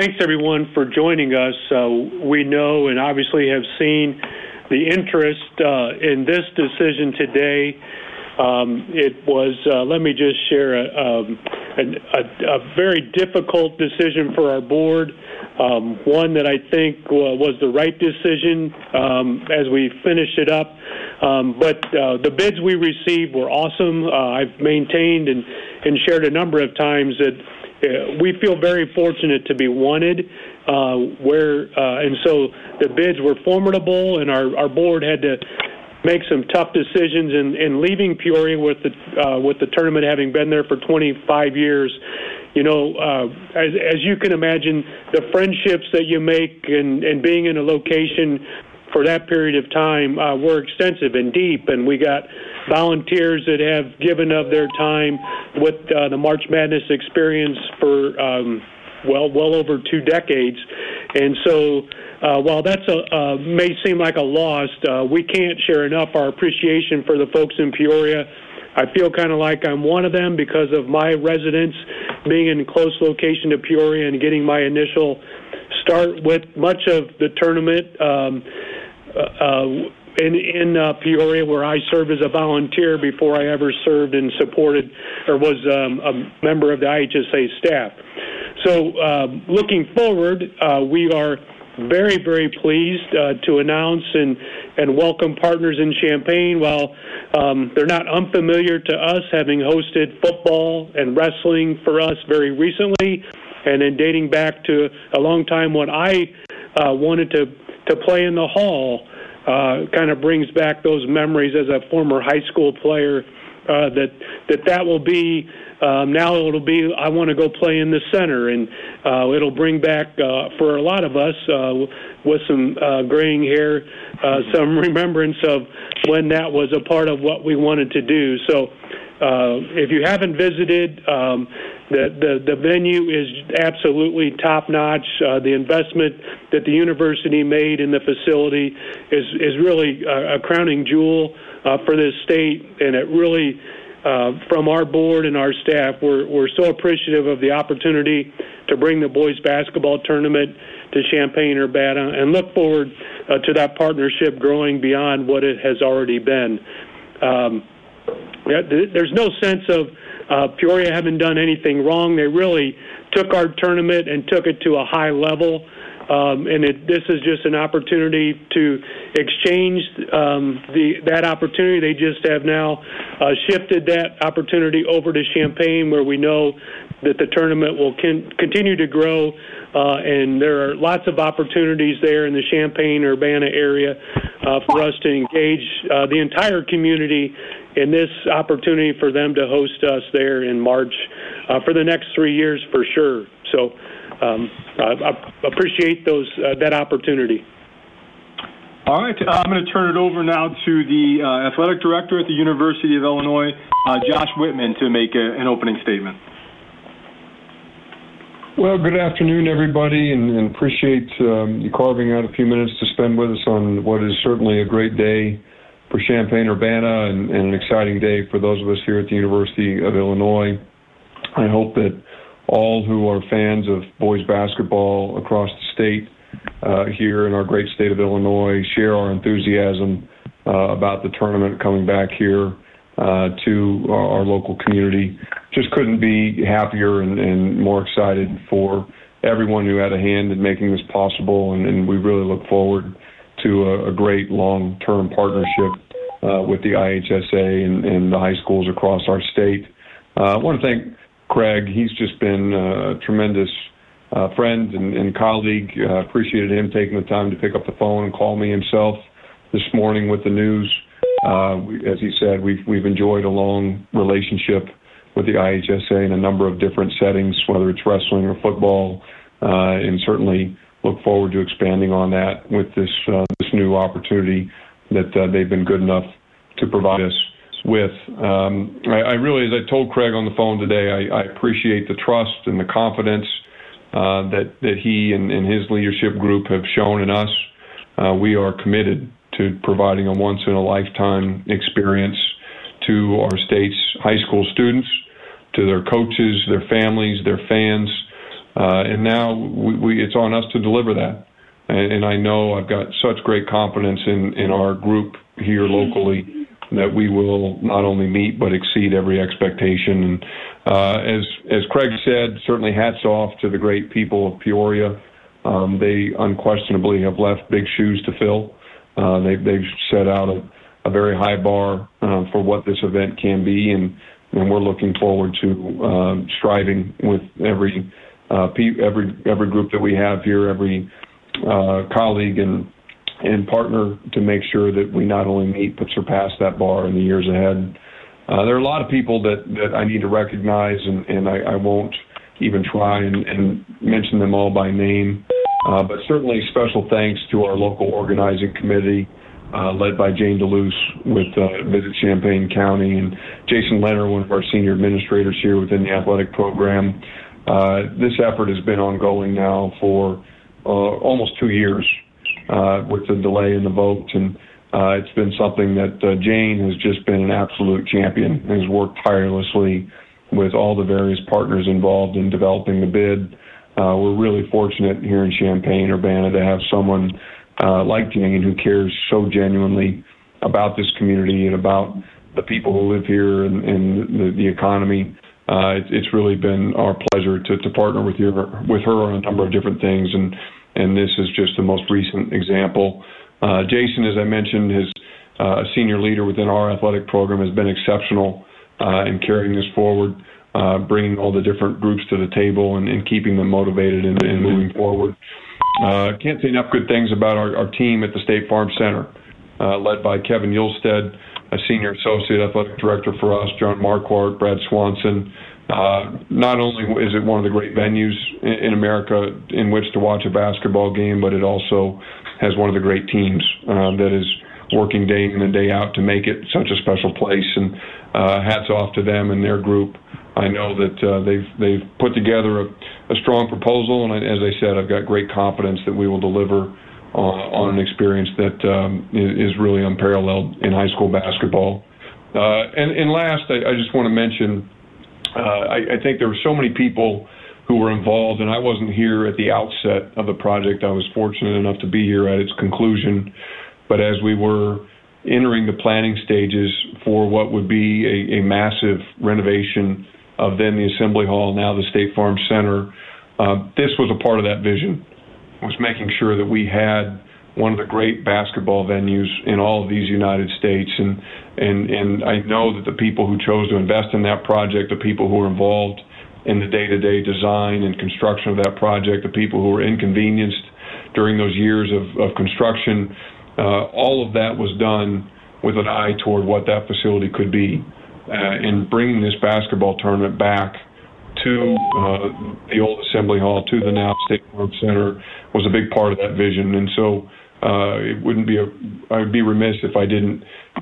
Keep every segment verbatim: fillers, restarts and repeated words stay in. thanks, everyone, for joining us. Uh, we know and obviously have seen the interest uh, in this decision today. Um, it was, uh, let me just share, a, um, a, a, a very difficult decision for our board, um, one that I think uh, was the right decision um, as we finished it up. Um, but uh, the bids we received were awesome. Uh, I've maintained and, and shared a number of times that uh, we feel very fortunate to be wanted. Uh, where uh, and so the bids were formidable, and our, our board had to make some tough decisions in, in leaving Peoria with the uh, with the tournament having been there for twenty-five years. You know, uh, as, as you can imagine, the friendships that you make and, and being in a location for that period of time uh, were extensive and deep, and we got volunteers that have given of their time with uh, the March Madness experience for um, well, well over two decades. And so uh, while that's a, uh, may seem like a loss, uh, we can't share enough our appreciation for the folks in Peoria. I feel kind of like I'm one of them because of my residence being in close location to Peoria and getting my initial start with much of the tournament um, uh, in, in uh, Peoria, where I served as a volunteer before I ever served and supported or was um, a member of the I H S A staff. So uh, looking forward, uh, we are very, very pleased uh, to announce and, and welcome partners in Champaign. While um, they're not unfamiliar to us, having hosted football and wrestling for us very recently, and then dating back to a long time when I uh, wanted to, to play in the hall, uh, kind of brings back those memories as a former high school player. Uh, that that that will be um, now it'll be I want to go play in the center, and uh, it'll bring back uh, for a lot of us uh, with some uh, graying hair uh, some remembrance of when that was a part of what we wanted to do. So uh, if you haven't visited, um, the, the the venue is absolutely top notch. Uh, the investment that the university made in the facility is is really a, a crowning jewel Uh, for this state, and it really, uh, from our board and our staff, we're, we're so appreciative of the opportunity to bring the boys basketball tournament to Champaign-Urbana, and look forward uh, to that partnership growing beyond what it has already been. Um, there's no sense of uh, Peoria having done anything wrong. They really took our tournament and took it to a high level. Um, and it, this is just an opportunity to exchange um, the, that opportunity. They just have now uh, shifted that opportunity over to Champaign, where we know that the tournament will con- continue to grow, uh, and there are lots of opportunities there in the Champaign-Urbana area uh, for us to engage uh, the entire community in this opportunity for them to host us there in March uh, for the next three years for sure. So. Um, I, I appreciate those uh, that opportunity. All right, uh, I'm going to turn it over now to the uh, athletic director at the University of Illinois, uh, Josh Whitman, to make a, an opening statement. Well, good afternoon, everybody, and, and appreciate um, you carving out a few minutes to spend with us on what is certainly a great day for Champaign-Urbana and, and an exciting day for those of us here at the University of Illinois. I hope that all who are fans of boys basketball across the state uh, here in our great state of Illinois share our enthusiasm uh, about the tournament coming back here uh, to our, our local community. Just couldn't be happier and, and more excited for everyone who had a hand in making this possible, and, and we really look forward to a, a great long-term partnership uh, with the I H S A and, and the high schools across our state. Uh, I want to thank Craig. He's just been a tremendous uh, friend and, and colleague. Uh, appreciated him taking the time to pick up the phone and call me himself this morning with the news. Uh, we, as he said, we've, we've enjoyed a long relationship with the I H S A in a number of different settings, whether it's wrestling or football, uh, and certainly look forward to expanding on that with this, uh, this new opportunity that uh, they've been good enough to provide us with. Um, I, I really, as I told Craig on the phone today, I, I appreciate the trust and the confidence uh, that, that he and, and his leadership group have shown in us. Uh, we are committed to providing a once-in-a-lifetime experience to our state's high school students, to their coaches, their families, their fans, uh, Uh, and now we, we, it's on us to deliver that. And, and I know I've got such great confidence in, in our group here locally that we will not only meet but exceed every expectation. And uh, as, as Craig said, certainly hats off to the great people of Peoria. Um, they unquestionably have left big shoes to fill. Uh, they, they've set out a, a very high bar uh, for what this event can be, and, and we're looking forward to uh, striving with every uh, pe- every every group that we have here, every uh, colleague and and partner, to make sure that we not only meet but surpass that bar in the years ahead. Uh, there are a lot of people that, that I need to recognize, and, and I, I won't even try and, and mention them all by name. Uh, but certainly special thanks to our local organizing committee uh, led by Jane DeLuce with uh, Visit Champaign County, and Jason Leonard, one of our senior administrators here within the athletic program. Uh, this effort has been ongoing now for uh, almost two years uh, with the delay in the vote, and uh, it's been something that uh, Jane has just been an absolute champion and has worked tirelessly with all the various partners involved in developing the bid. Uh, we're really fortunate here in Champaign, Urbana, to have someone uh, like Jane who cares so genuinely about this community and about the people who live here and, and the, the economy. Uh, it, it's really been our pleasure to, to partner with, your, with her on a number of different things, and, and this is just the most recent example. Uh, Jason, as I mentioned, is uh, a senior leader within our athletic program, has been exceptional Uh, and carrying this forward, uh, bringing all the different groups to the table and, and keeping them motivated and, and moving forward. Uh, can't say enough good things about our, our team at the State Farm Center, uh, led by Kevin Yulstead, a senior associate athletic director for us, John Marquardt, Brad Swanson. Uh, not only is it one of the great venues in, in America in which to watch a basketball game, but it also has one of the great teams uh, that is working day in and day out to make it such a special place. And uh, hats off to them and their group. I know that uh, they've they've put together a, a strong proposal, and as I said, I've got great confidence that we will deliver uh, on an experience that um, is really unparalleled in high school basketball. Uh, and, and last, I, I just want to mention, uh, I, I think there were so many people who were involved, and I wasn't here at the outset of the project. I was fortunate enough to be here at its conclusion. But as we were entering the planning stages for what would be a, a massive renovation of then the Assembly Hall, now the State Farm Center, uh, this was a part of that vision, was making sure that we had one of the great basketball venues in all of these United States. And, and, and I know that the people who chose to invest in that project, the people who were involved in the day-to-day design and construction of that project, the people who were inconvenienced during those years of, of construction, Uh, all of that was done with an eye toward what that facility could be, uh, and bringing this basketball tournament back to uh, the old Assembly Hall, to the now State Farm Center, was a big part of that vision. And so uh, it wouldn't be a, I would be remiss if I didn't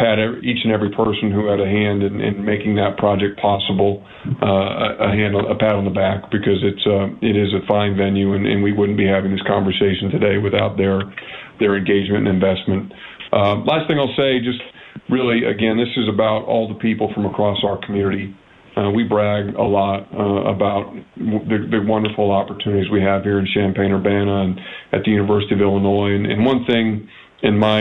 pat each and every person who had a hand in, in making that project possible uh, a, a hand, a pat on the back, because it's uh, it is a fine venue, and, and we wouldn't be having this conversation today without their their engagement and investment. Uh, last thing I'll say, just really, again, this is about all the people from across our community. Uh, we brag a lot uh, about the, the wonderful opportunities we have here in Champaign-Urbana and at the University of Illinois. And, and one thing in my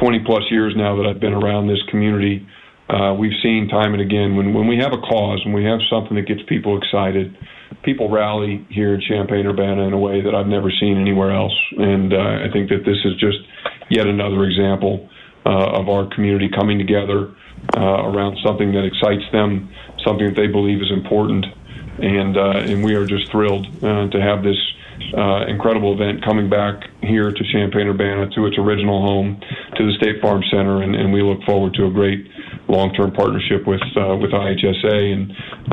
twenty-plus years now that I've been around this community, uh, we've seen time and again, when, when we have a cause, when we have something that gets people excited, people rally here in Champaign-Urbana in a way that I've never seen anywhere else. And uh, I think that this is just yet another example uh, of our community coming together uh, around something that excites them, something that they believe is important. And, uh, and we are just thrilled uh, to have this uh, incredible event coming back here to Champaign-Urbana, to its original home, to the State Farm Center, and, and we look forward to a great long-term partnership with uh, with I H S A and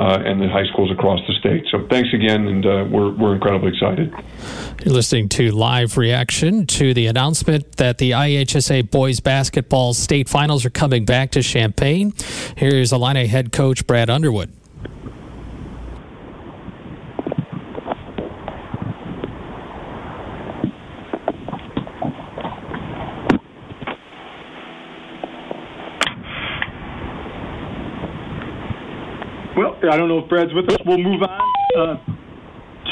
uh, and the high schools across the state. So thanks again, and uh, we're we're incredibly excited. You're listening to live reaction to the announcement that the I H S A boys basketball state finals are coming back to Champaign. Here's Illini head coach Brad Underwood. I don't know if Brad's with us. We'll move on uh,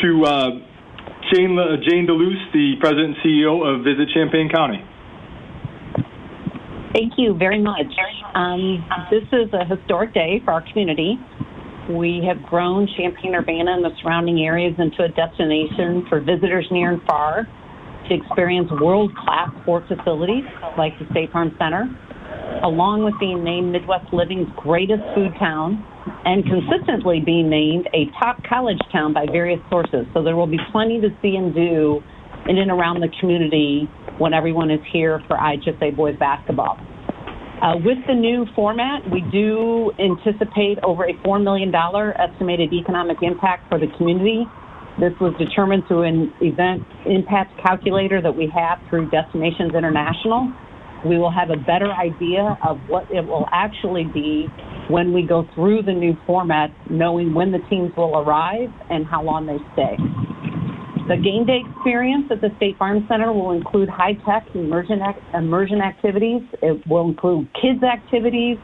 to uh, Jane, uh, Jane DeLuce, the president and C E O of Visit Champaign County. Thank you very much. Um, this is a historic day for our community. We have grown Champaign-Urbana and the surrounding areas into a destination for visitors near and far to experience world-class sport facilities like the State Farm Center, along with being named Midwest Living's greatest food town and consistently being named a top college town by various sources. So there will be plenty to see and do in and around the community when everyone is here for I H S A boys basketball. Uh, with the new format, we do anticipate over a four million dollars estimated economic impact for the community. This was determined through an event impact calculator that we have through Destinations International. We will have a better idea of what it will actually be when we go through the new format, knowing when the teams will arrive and how long they stay. The game day experience at the State Farm Center will include high-tech immersion, act- immersion activities. It will include kids' activities.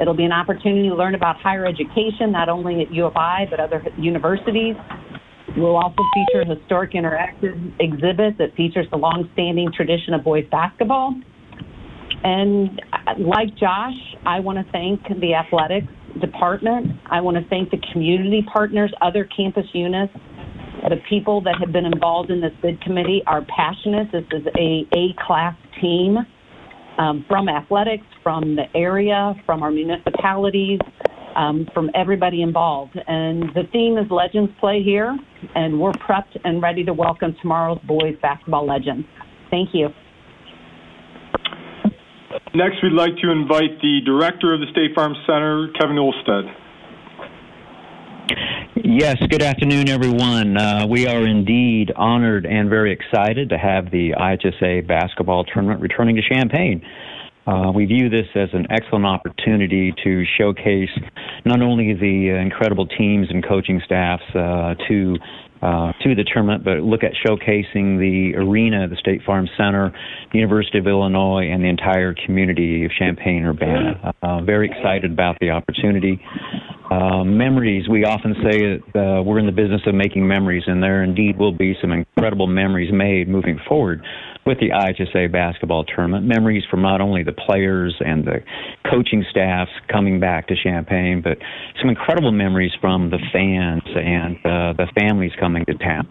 It'll be an opportunity to learn about higher education, not only at U of I, but other universities. We'll also feature a historic interactive exhibit that features the long-standing tradition of boys basketball. And like Josh, I want to thank the athletics department. I want to thank the community partners, other campus units. The people that have been involved in this bid committee are passionate. This is a A-class team um, from athletics, from the area, from our municipalities, um, from everybody involved. And the theme is Legends Play Here, and we're prepped and ready to welcome tomorrow's boys basketball legends. Thank you. Next, we'd like to invite the director of the State Farm Center, Kevin Olstead. Yes, good afternoon, everyone. Uh, we are indeed honored and very excited to have the I H S A basketball tournament returning to Champaign. Uh, we view this as an excellent opportunity to showcase not only the incredible teams and coaching staffs uh, to uh, to the tournament, but look at showcasing the arena, the State Farm Center, the University of Illinois, and the entire community of Champaign-Urbana. Uh, very excited about the opportunity. Uh, memories, we often say that uh, we're in the business of making memories, and there indeed will be some incredible memories made moving forward with the I H S A basketball tournament. Memories from not only the players and the coaching staffs coming back to Champaign, but some incredible memories from the fans and uh, the families coming to town.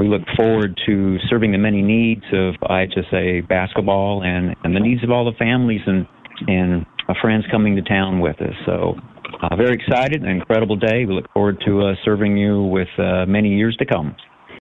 We look forward to serving the many needs of I H S A basketball and, and the needs of all the families and, and friends coming to town with us. So Uh, very excited, an incredible day. We look forward to uh, serving you with uh, many years to come.